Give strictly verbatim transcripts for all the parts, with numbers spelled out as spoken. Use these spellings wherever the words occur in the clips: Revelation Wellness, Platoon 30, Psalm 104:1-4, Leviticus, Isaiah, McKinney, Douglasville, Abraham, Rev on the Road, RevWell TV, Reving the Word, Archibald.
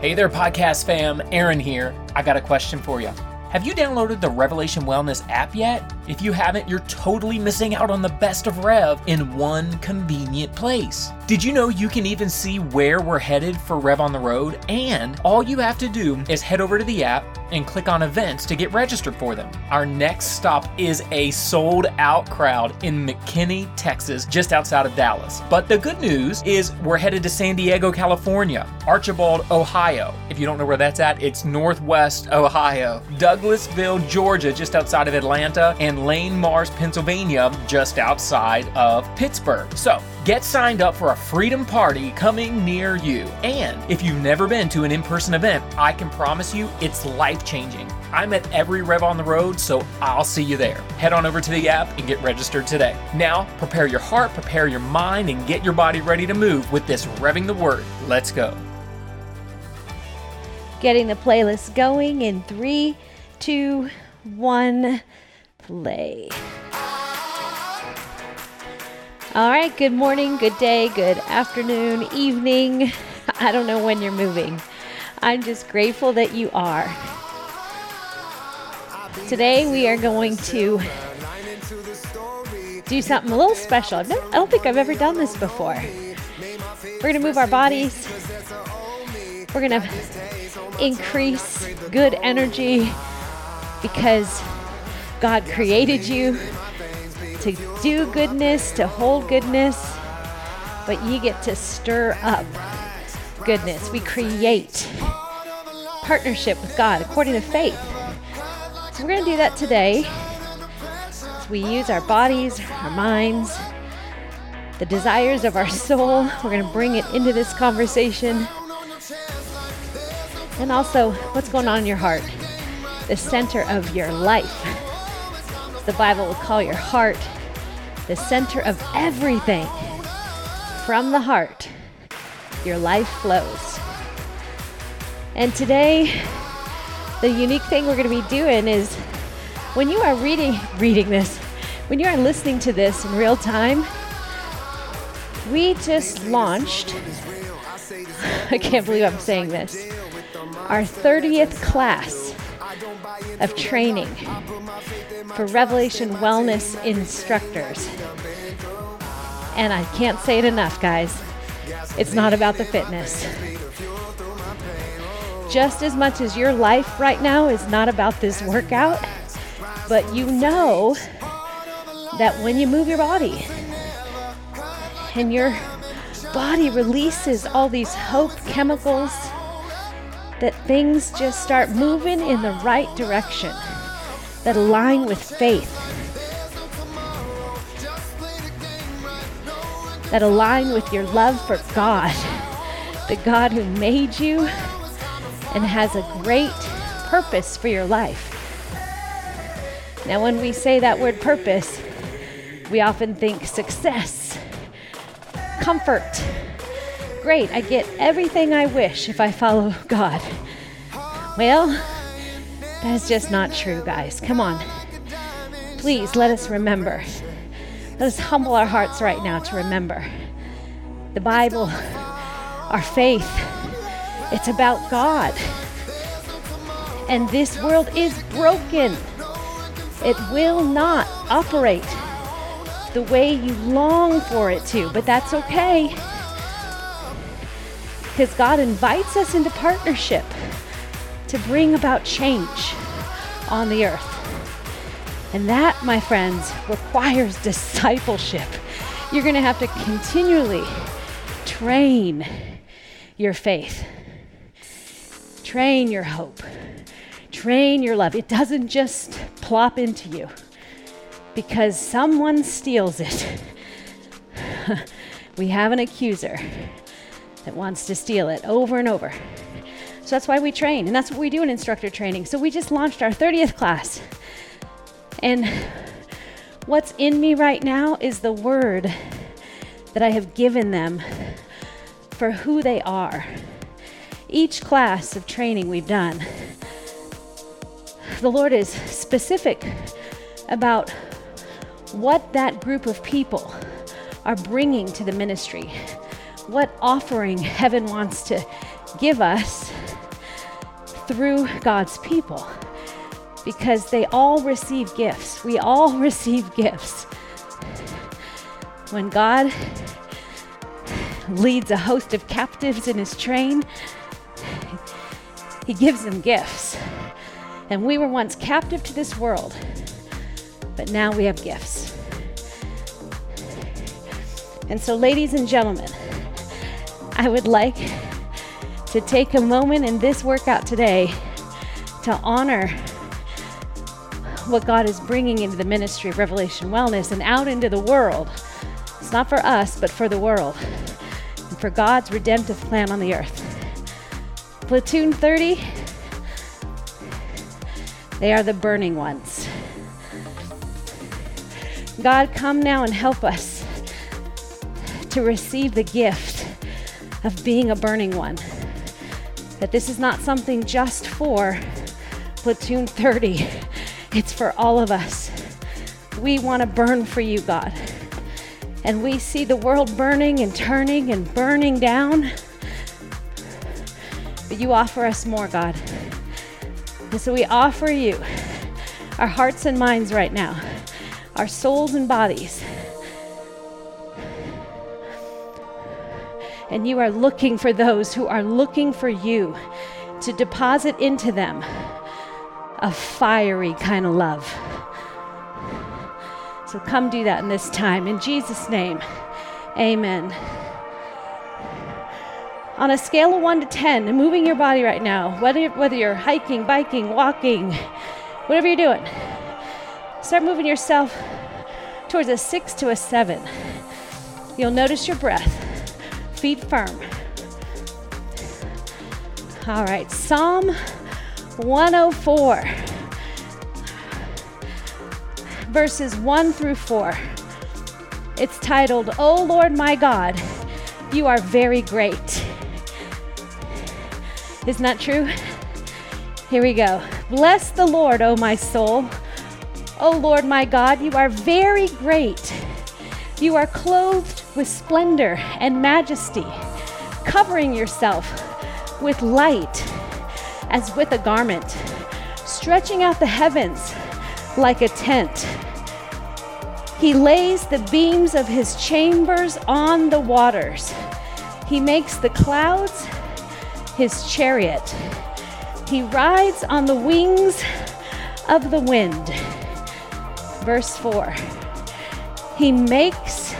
Hey there, podcast fam. Aaron here. I got a question for you. Have you downloaded the Revelation Wellness app yet? If you haven't, you're totally missing out on the best of Rev in one convenient place. Did you know you can even see where we're headed for Rev on the Road? And all you have to do is head over to the app and click on events to get registered for them. Our next stop is a sold out crowd in McKinney, Texas, just outside of Dallas. But the good news is we're headed to San Diego, California, Archibald, Ohio. If you don't know where that's at, it's Northwest Ohio, Douglasville, Georgia, just outside of Atlanta, and Lane Mars, Pennsylvania, just outside of Pittsburgh. So get signed up for a freedom party coming near you. And if you've never been to an in-person event, I can promise you it's life-changing. I'm at every Rev on the Road, so I'll see you there. Head on over to the app and get registered today. Now, prepare your heart, prepare your mind, and get your body ready to move with this Reving the Word. Let's go. Getting the playlist going in three, two, one, play. All right, good morning, good day, good afternoon, evening. I don't know when you're moving. I'm just grateful that you are. Today we are going to do something a little special. I've never, I don't think I've ever done this before. We're going to move our bodies. We're going to increase good energy because God created you to do goodness, to hold goodness, but you get to stir up goodness. We create partnership with God according to faith. So we're going to do that today. So we use our bodies, our minds, the desires of our soul. We're going to bring it into this conversation. And also, what's going on in your heart? The center of your life. The Bible will call your heart the center of everything. From the heart, your life flows. And today, the unique thing we're going to be doing is when you are reading, reading this, when you are listening to this in real time, we just launched, I can't believe I'm saying this, our thirtieth class of training for Revelation Wellness instructors. And I can't say it enough, guys. It's not about the fitness. Just as much as your life right now is not about this workout, but you know that when you move your body and your body releases all these hope chemicals, that things just start moving in the right direction, that align with faith, that align with your love for God, the God who made you and has a great purpose for your life. Now, when we say that word purpose, we often think success, comfort. Great, I get everything I wish if I follow God. Well, that's just not true, guys. Come on. Please let us remember. Let us humble our hearts right now to remember. The Bible, our faith, it's about God. And this world is broken. It will not operate the way you long for it to, but that's okay. Because God invites us into partnership to bring about change on the earth. And that, my friends, requires discipleship. You're going to have to continually train your faith. Train your hope. Train your love. It doesn't just plop into you because someone steals it. We have an accuser that wants to steal it over and over. So that's why we train, and that's what we do in instructor training. So we just launched our thirtieth class. And what's in me right now is the word that I have given them for who they are. Each class of training we've done, the Lord is specific about what that group of people are bringing to the ministry, what offering heaven wants to give us through God's people, because they all receive gifts. We all receive gifts. When God leads a host of captives in his train, he gives them gifts. And we were once captive to this world, but now we have gifts. And so, ladies and gentlemen, I would like to take a moment in this workout today to honor what God is bringing into the ministry of Revelation Wellness and out into the world. It's not for us, but for the world, and for God's redemptive plan on the earth. Platoon thirty, they are the burning ones. God, come now and help us to receive the gift of being a burning one. That this is not something just for Platoon thirty. It's for all of us. We want to burn for you, God. And we see the world burning and turning and burning down. But you offer us more, God. And so we offer you our hearts and minds right now, our souls and bodies. And you are looking for those who are looking for you to deposit into them a fiery kind of love. So come do that in this time. In Jesus' name, amen. On a scale of one to ten, and moving your body right now, whether, whether you're hiking, biking, walking, whatever you're doing, start moving yourself towards a six to a seven. You'll notice your breath. Feet firm. All right, Psalm one oh four, verses one through four. It's titled, "O Lord my God, you are very great." Isn't that true? Here we go. "Bless the Lord, O my soul. O Lord my God, you are very great. You are clothed with splendor and majesty, covering yourself with light as with a garment, stretching out the heavens like a tent. He lays the beams of his chambers on the waters. He makes the clouds his chariot. He rides on the wings of the wind." Verse four. "He makes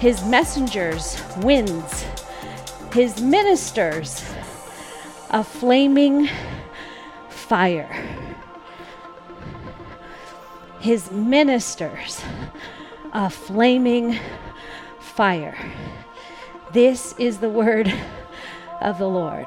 his messengers winds, his ministers a flaming fire." His ministers a flaming fire. This is the word of the Lord.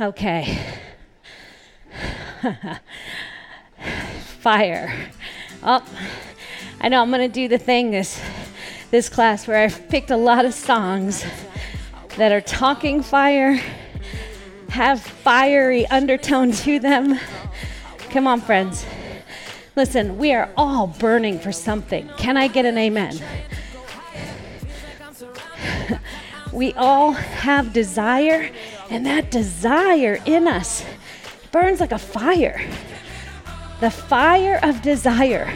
Okay. Fire. Oh, I know I'm going to do the thing this this class where I've picked a lot of songs that are talking fire, have fiery undertone to them. Come on, friends. Listen, we are all burning for something. Can I get an amen? We all have desire, and that desire in us burns like a fire. The fire of desire.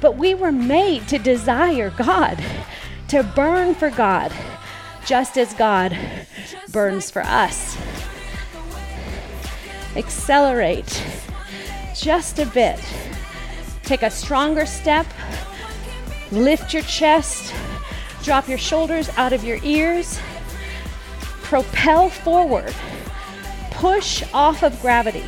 But we were made to desire God, to burn for God, just as God burns for us. Accelerate just a bit. Take a stronger step. Lift your chest. Drop your shoulders out of your ears. Propel forward. Push off of gravity.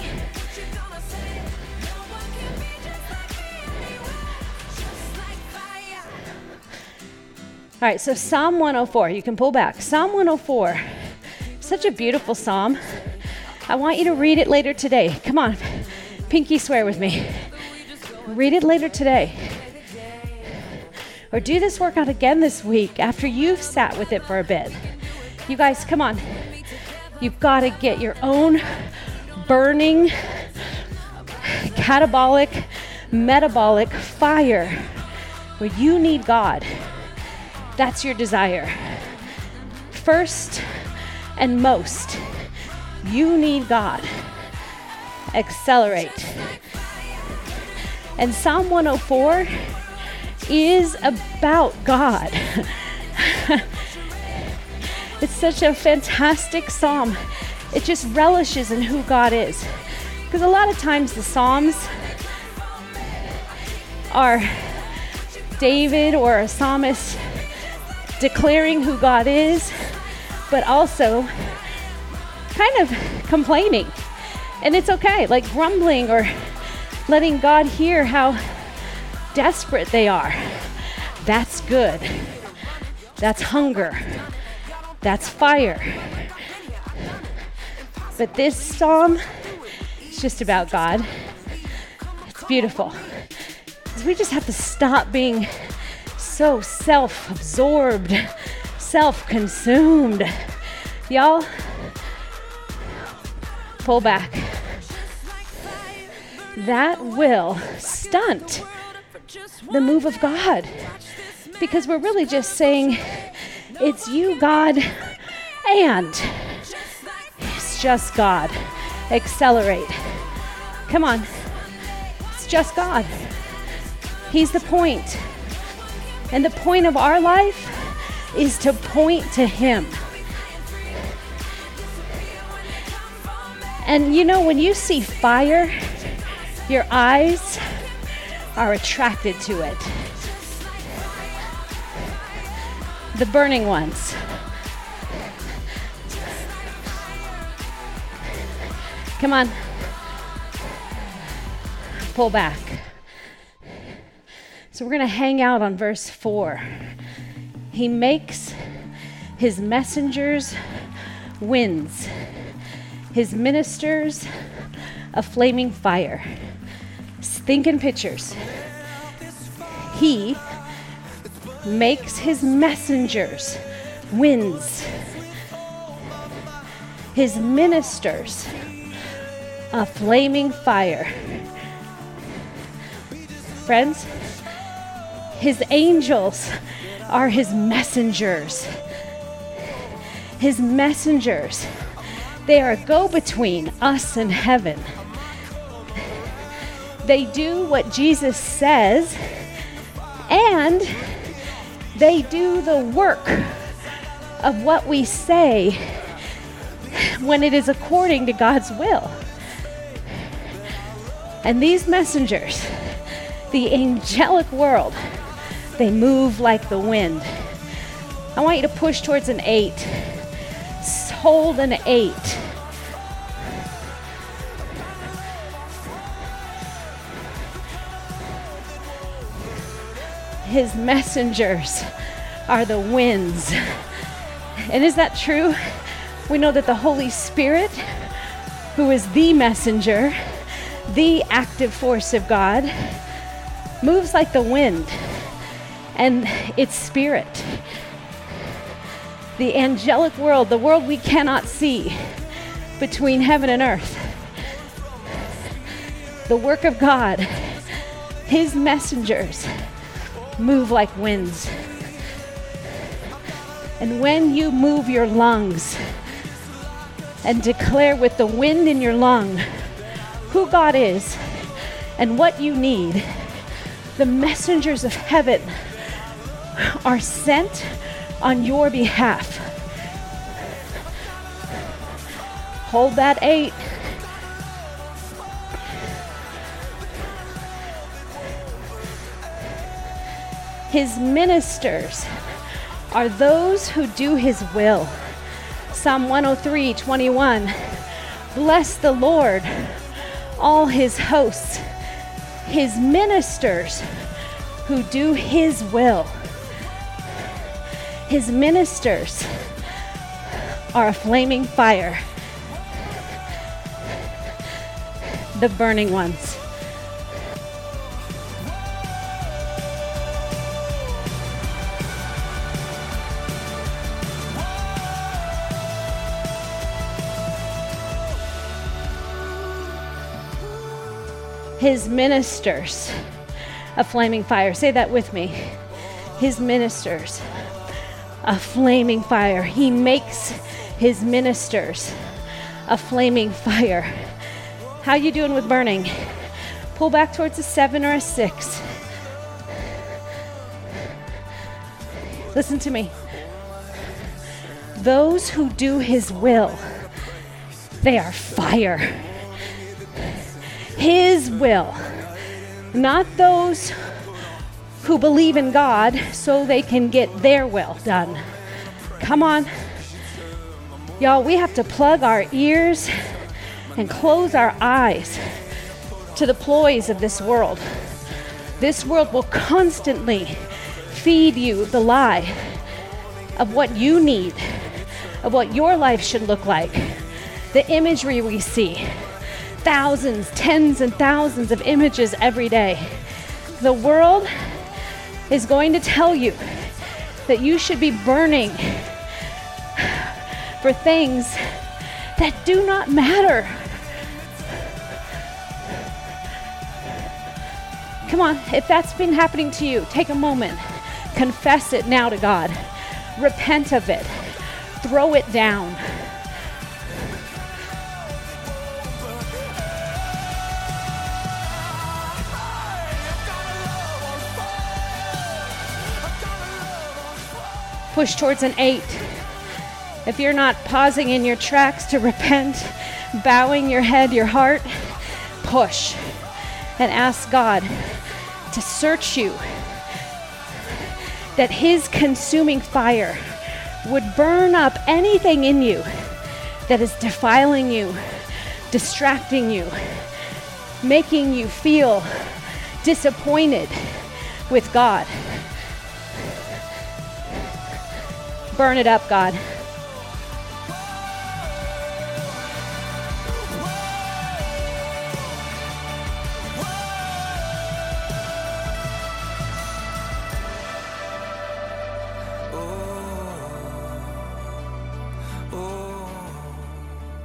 All right, so Psalm one oh four, you can pull back. Psalm one oh four, such a beautiful psalm. I want you to read it later today. Come on, pinky swear with me. Read it later today. Or do this workout again this week after you've sat with it for a bit. You guys, come on. You've got to get your own burning, catabolic, metabolic fire where you need God. That's your desire. First and most, you need God. Accelerate. And Psalm one oh four is about God. It's such a fantastic psalm. It just relishes in who God is. Because a lot of times the psalms are David or a psalmist declaring who God is, but also kind of complaining. And it's okay, like grumbling or letting God hear how desperate they are. That's good. That's hunger. That's fire. But this psalm is just about God. It's beautiful. Because we just have to stop being so self-absorbed, self-consumed. Y'all, pull back. That will stunt the move of God, because we're really just saying, it's you, God, and it's just God. Accelerate. Come on. It's just God. He's the point. And the point of our life is to point to Him. And you know, when you see fire, your eyes are attracted to it. The burning ones. Come on. Pull back. So we're going to hang out on verse four. He makes his messengers winds, his ministers a flaming fire. Think in pictures. He makes his messengers winds, his ministers a flaming fire. Friends, his angels are his messengers. His messengers, they are a go-between us and heaven. They do what Jesus says, and they do the work of what we say when it is according to God's will. And these messengers, the angelic world, they move like the wind. I want you to push towards an eight. Hold an eight. His messengers are the winds. And is that true? We know that the Holy Spirit, who is the messenger, the active force of God, moves like the wind, and its spirit. The angelic world, the world we cannot see between heaven and earth. The work of God, His messengers move like winds. And when you move your lungs and declare with the wind in your lung who God is and what you need, the messengers of heaven are sent on your behalf. Hold that eight. His ministers are those who do His will. Psalm one oh three, twenty-one. Bless the Lord, all His hosts, His ministers who do His will. His ministers are a flaming fire. The burning ones. his ministers a flaming fire. Say that with me. His ministers a flaming fire. He makes his ministers a flaming fire. How you doing with burning? Pull back towards a seven or a six. Listen to me. Those who do his will, they are fire. His will. Not those who believe in God so they can get their will done. Come on. Y'all, we have to plug our ears and close our eyes to the ploys of this world. This world will constantly feed you the lie of what you need, of what your life should look like. The imagery we see, thousands, tens and thousands of images every day. The world is going to tell you that you should be burning for things that do not matter. Come on, if that's been happening to you, take a moment. Confess it now to God. Repent of it. Throw it down. Push towards an eight. If you're not pausing in your tracks to repent, bowing your head, your heart, push and ask God to search you, that his consuming fire would burn up anything in you that is defiling you, distracting you, making you feel disappointed with God. Burn it up, God.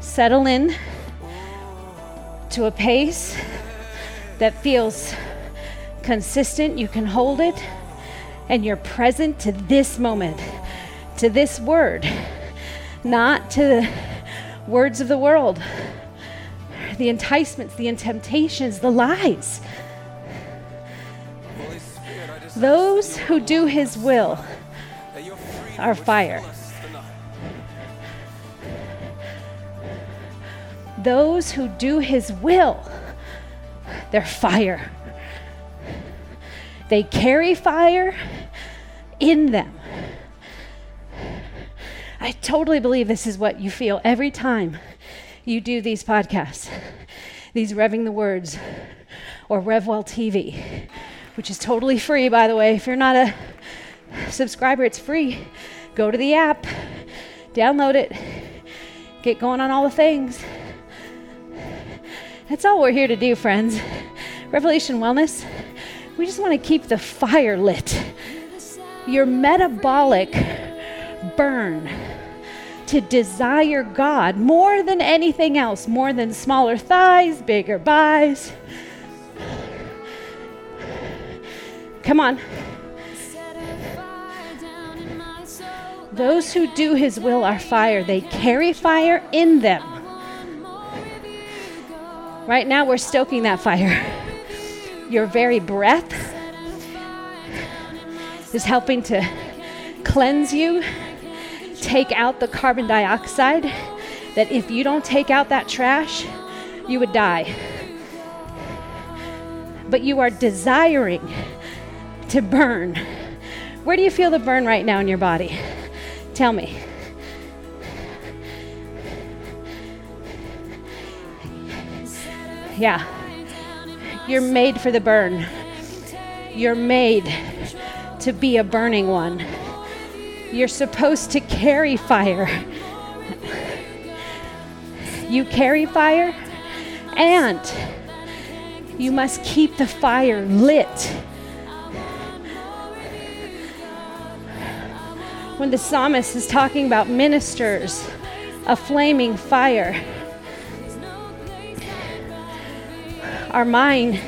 Settle in to a pace that feels consistent. You can hold it, and you're present to this moment, to this word, not to the words of the world, the enticements, the temptations, the lies. Those who do his will are fire. Those who do his will, they're fire. They carry fire in them. I totally believe this is what you feel every time you do these podcasts, these Reving the Words or RevWell T V, which is totally free, by the way. If you're not a subscriber, it's free. Go to the app, download it, get going on all the things. That's all we're here to do, friends. Revelation Wellness, we just want to keep the fire lit. Your metabolic burn to desire God more than anything else, more than smaller thighs, bigger buys. Come on. Those who do his will are fire. They carry fire in them. Right now we're stoking that fire. Your very breath is helping to cleanse you. Take out the carbon dioxide, that if you don't take out that trash, you would die. But you are desiring to burn. Where do you feel the burn right now in your body? Tell me. Yeah. You're made for the burn. You're made to be a burning one. You're supposed to carry fire. You carry fire, and you must keep the fire lit. When the psalmist is talking about ministers, a flaming fire, our mind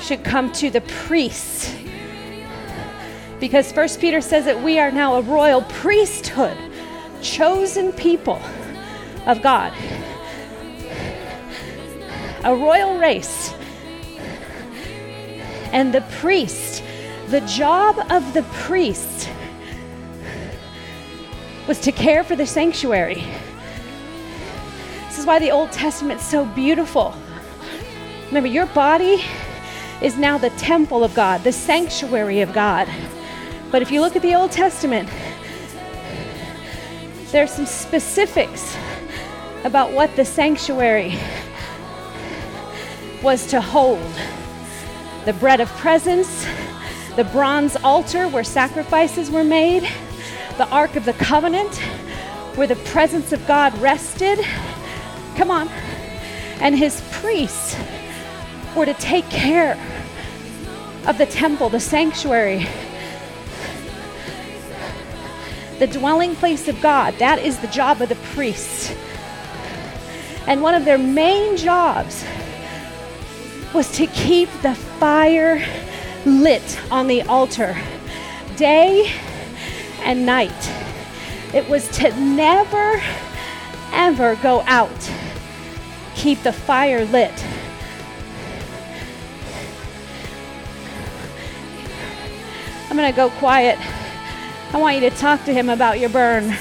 should come to the priest. Because First Peter says that we are now a royal priesthood, chosen people of God, a royal race. And the priest, the job of the priest was to care for the sanctuary. This is why the Old Testament is so beautiful. Remember, your body is now the temple of God, the sanctuary of God. But if you look at the Old Testament, there are some specifics about what the sanctuary was to hold. The bread of presence, the bronze altar where sacrifices were made, the Ark of the Covenant where the presence of God rested. Come on. And his priests were to take care of the temple, the sanctuary, the dwelling place of God. That is the job of the priests. And one of their main jobs was to keep the fire lit on the altar day and night. It was to never, ever go out. Keep the fire lit. I'm going to go quiet. I want you to talk to him about your burn.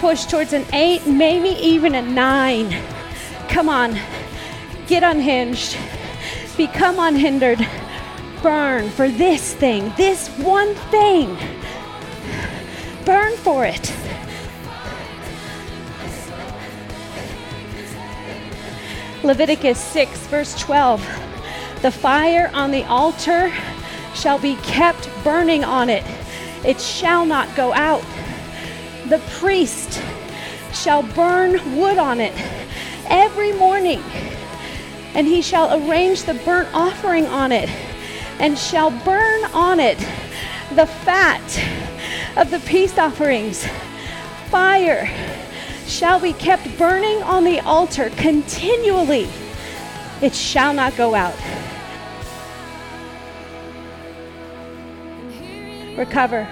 Push towards an eight, maybe even a nine. Come on, get unhinged, become unhindered, burn for this thing, this one thing. Burn for it. Leviticus six, verse twelve. The fire on the altar shall be kept burning on it. It shall not go out. The priest shall burn wood on it every morning, and he shall arrange the burnt offering on it, and shall burn on it the fat of the peace offerings. Fire shall be kept burning on the altar continually. It shall not go out. Recover.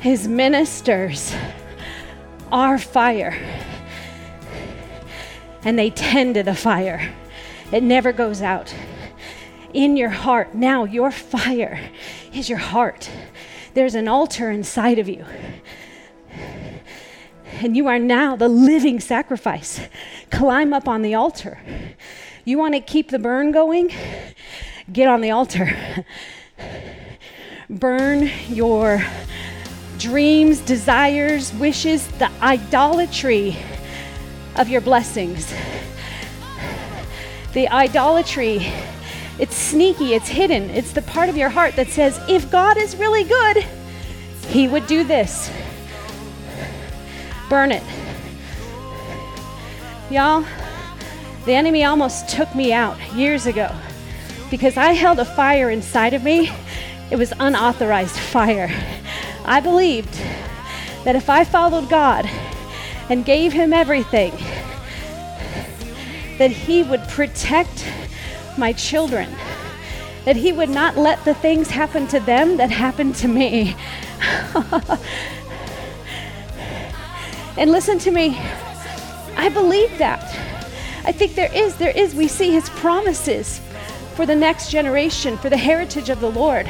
His ministers are fire, and they tend to the fire. It never goes out. In your heart, now your fire is your heart. There's an altar inside of you, and you are now the living sacrifice. Climb up on the altar. You want to keep the burn going? Get on the altar. Burn your dreams, desires, wishes, the idolatry of your blessings. The idolatry, it's sneaky, it's hidden. It's the part of your heart that says, if God is really good, he would do this. Burn it. Y'all, the enemy almost took me out years ago because I held a fire inside of me. It was unauthorized fire. I believed that if I followed God and gave him everything, that he would protect my children, that he would not let the things happen to them that happened to me. And listen to me, I believe that. I think there is, there is, we see his promises for the next generation, for the heritage of the Lord.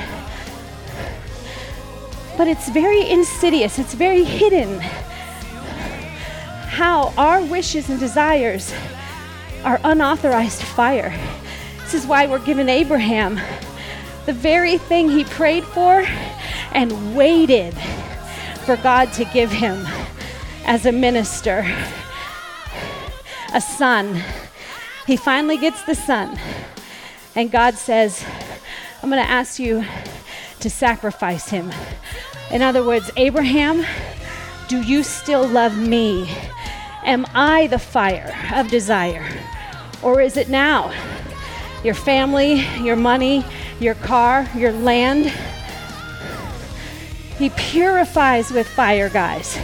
But it's very insidious, it's very hidden how our wishes and desires are unauthorized fire. This is why we're given Abraham the very thing he prayed for and waited for God to give him as a minister, a son. He finally gets the son, and God says, I'm going to ask you to sacrifice him. In other words, Abraham, do you still love me? Am I the fire of desire? Or is it now? Your family, your money, your car, your land. He purifies with fire, guys.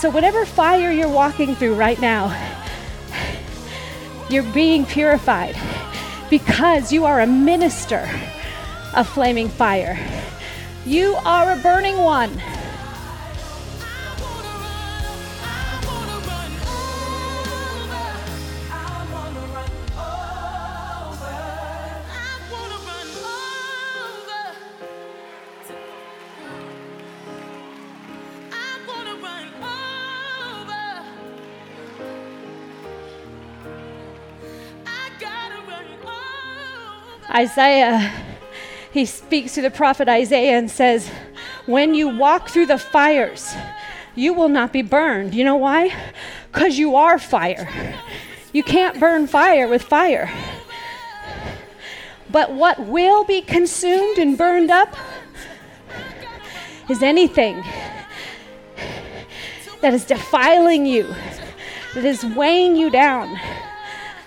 So whatever fire you're walking through right now, you're being purified because you are a minister of flaming fire. You are a burning one. Isaiah, he speaks to the prophet Isaiah and says, when you walk through the fires, you will not be burned. You know why? Because you are fire. You can't burn fire with fire. But what will be consumed and burned up is anything that is defiling you, that is weighing you down,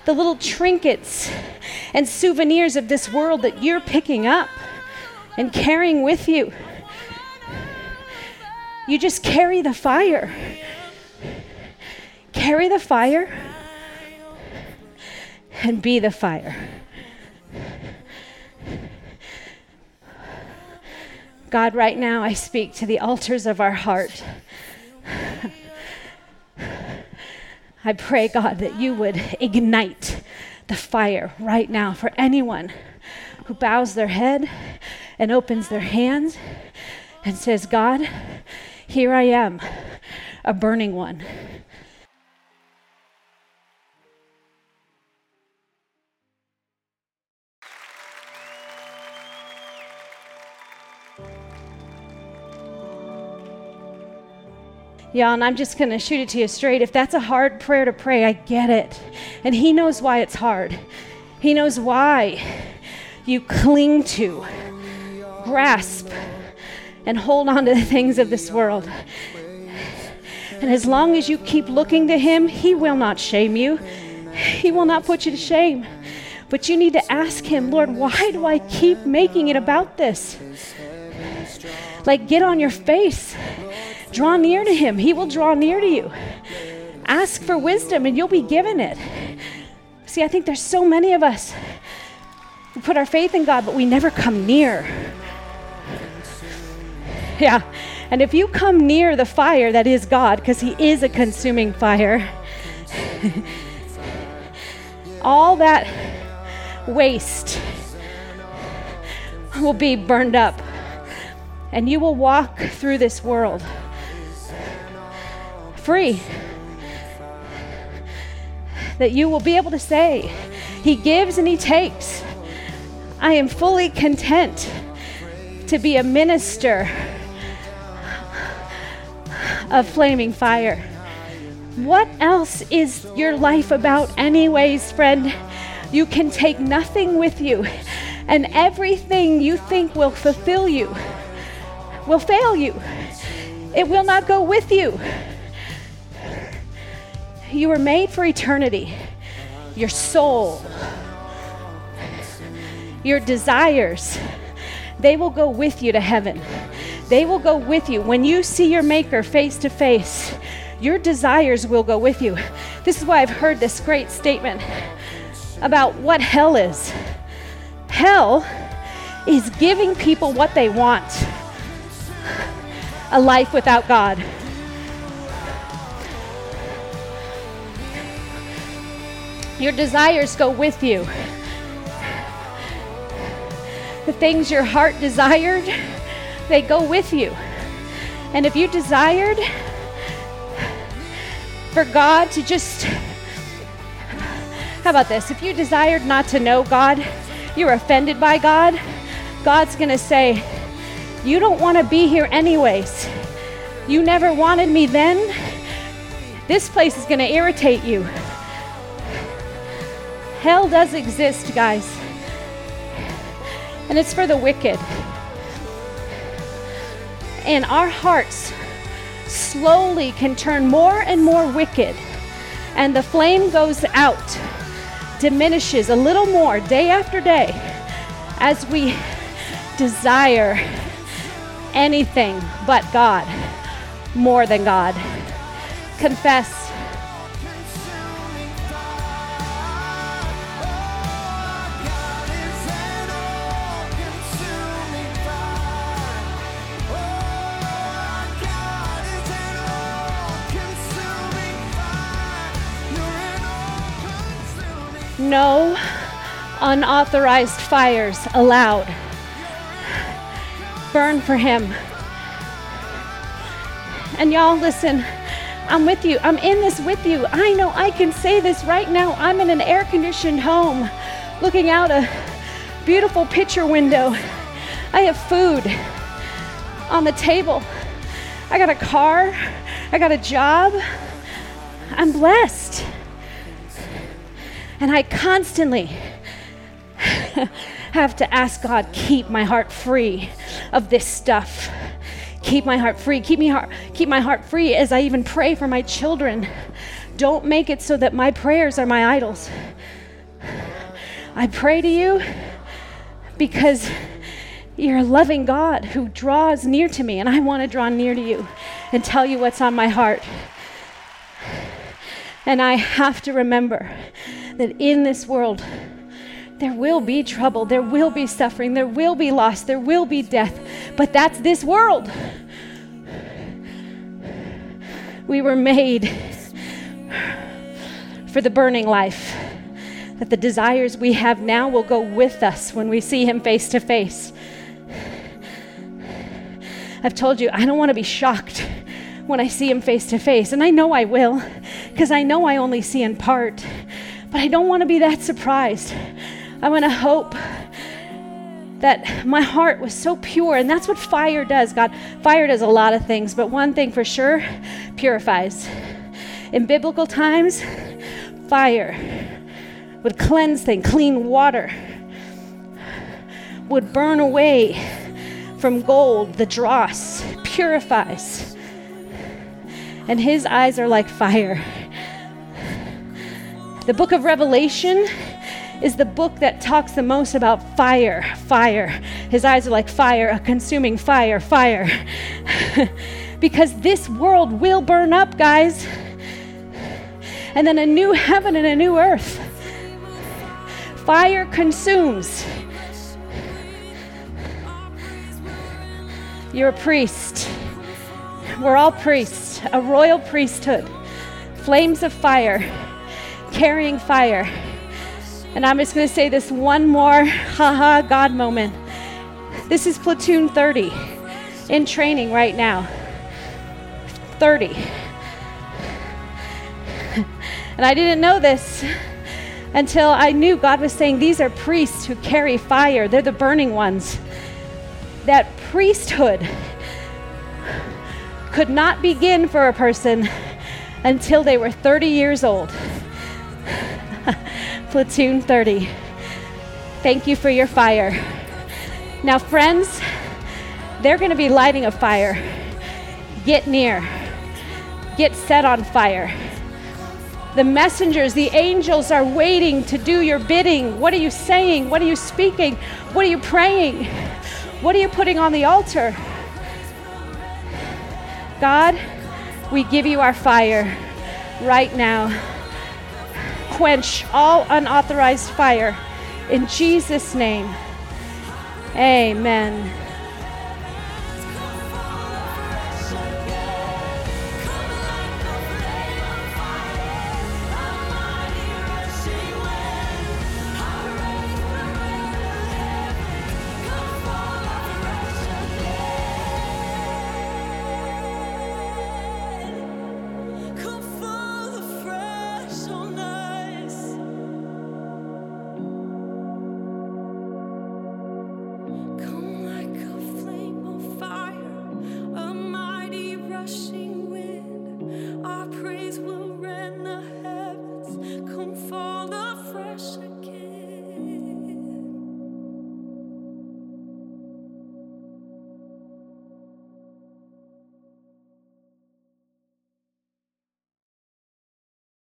the little trinkets and souvenirs of this world that you're picking up and carrying with you. You just carry the fire. Carry the fire and be the fire. God, right now I speak to the altars of our heart. I pray, God, that you would ignite the fire right now for anyone who bows their head and opens their hands and says, God, here I am, a burning one. Y'all, and I'm just going to shoot it to you straight. If that's a hard prayer to pray, I get it. And he knows why it's hard. He knows why you cling to, grasp, and hold on to the things of this world. And as long as you keep looking to him, he will not shame you. He will not put you to shame. But you need to ask him, Lord, why do I keep making it about this? Like, get on your face. Draw near to him. He will draw near to you. Ask for wisdom and you'll be given it. See, I think there's so many of us who put our faith in God, but we never come near. Yeah. And if you come near the fire that is God, because he is a consuming fire, all that waste will be burned up. And you will walk through this world free, that you will be able to say, he gives and he takes. I am fully content to be a minister of flaming fire. What else is your life about anyways, friend? You can take nothing with you, and everything you think will fulfill you will fail you. It will not go with you. You were made for eternity. Your soul, your desires, they will go with you to heaven. They will go with you. When you see your maker face to face, your desires will go with you. This is why I've heard this great statement about what hell is. Hell is giving people what they want. A life without God. Your desires go with you. The things your heart desired, they go with you. And if you desired for God to just, how about this? If you desired not to know God, you were offended by God, God's going to say, you don't want to be here anyways. You never wanted me then. This place is going to irritate you. Hell does exist, guys. And it's for the wicked. And our hearts slowly can turn more and more wicked. And the flame goes out, diminishes a little more day after day as we desire anything but God, more than God. Confess. No unauthorized fires allowed. Burn for him. And y'all, listen, I'm with you. I'm in this with you. I know I can say this right now. I'm in an air-conditioned home looking out a beautiful picture window. I have food on the table. I got a car. I got a job. I'm blessed. And I constantly have to ask God, keep my heart free of this stuff. Keep my heart free. Keep me heart, keep my heart free as I even pray for my children. Don't make it so that my prayers are my idols. I pray to you because you're a loving God who draws near to me, and I want to draw near to you and tell you what's on my heart. And I have to remember that in this world, there will be trouble, there will be suffering, there will be loss, there will be death, but that's this world. We were made for the burning life, that the desires we have now will go with us when we see him face to face. I've told you, I don't want to be shocked when I see him face to face, and I know I will, because I know I only see in part, but I don't want to be that surprised. I want to hope that my heart was so pure, and that's what fire does, God. Fire does a lot of things, but one thing for sure, purifies. In biblical times, fire would cleanse things, clean water, would burn away from gold the dross, purifies. And his eyes are like fire. The book of Revelation is the book that talks the most about fire, fire. His eyes are like fire, a consuming fire, fire. Because this world will burn up, guys. And then a new heaven and a new earth. Fire consumes. You're a priest. We're all priests, a royal priesthood, flames of fire, carrying fire. And I'm just going to say this one more haha God moment. This is Platoon thirty in training right now. thirty. And I didn't know this until I knew God was saying these are priests who carry fire. They're the burning ones. That priesthood could not begin for a person until they were thirty years old. Platoon thirty. Thank you for your fire. Now, friends, they're going to be lighting a fire. Get near. Get set on fire. The messengers, the angels are waiting to do your bidding. What are you saying? What are you speaking? What are you praying? What are you putting on the altar? God, we give you our fire right now. Quench all unauthorized fire in Jesus' name. Amen.